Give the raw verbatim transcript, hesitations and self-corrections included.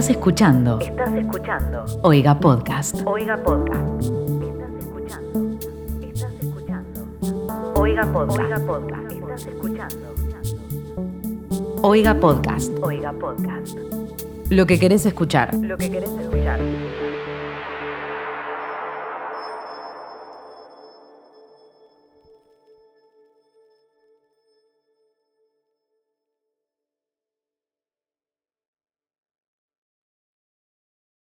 Estás escuchando. Estás escuchando. Oiga Podcast. Oiga Podcast. Estás escuchando. Estás escuchando. Oiga Podcast. Oiga Podcast. Estás escuchando. Oiga Podcast. Oiga Podcast. Lo que querés escuchar. Lo que querés escuchar.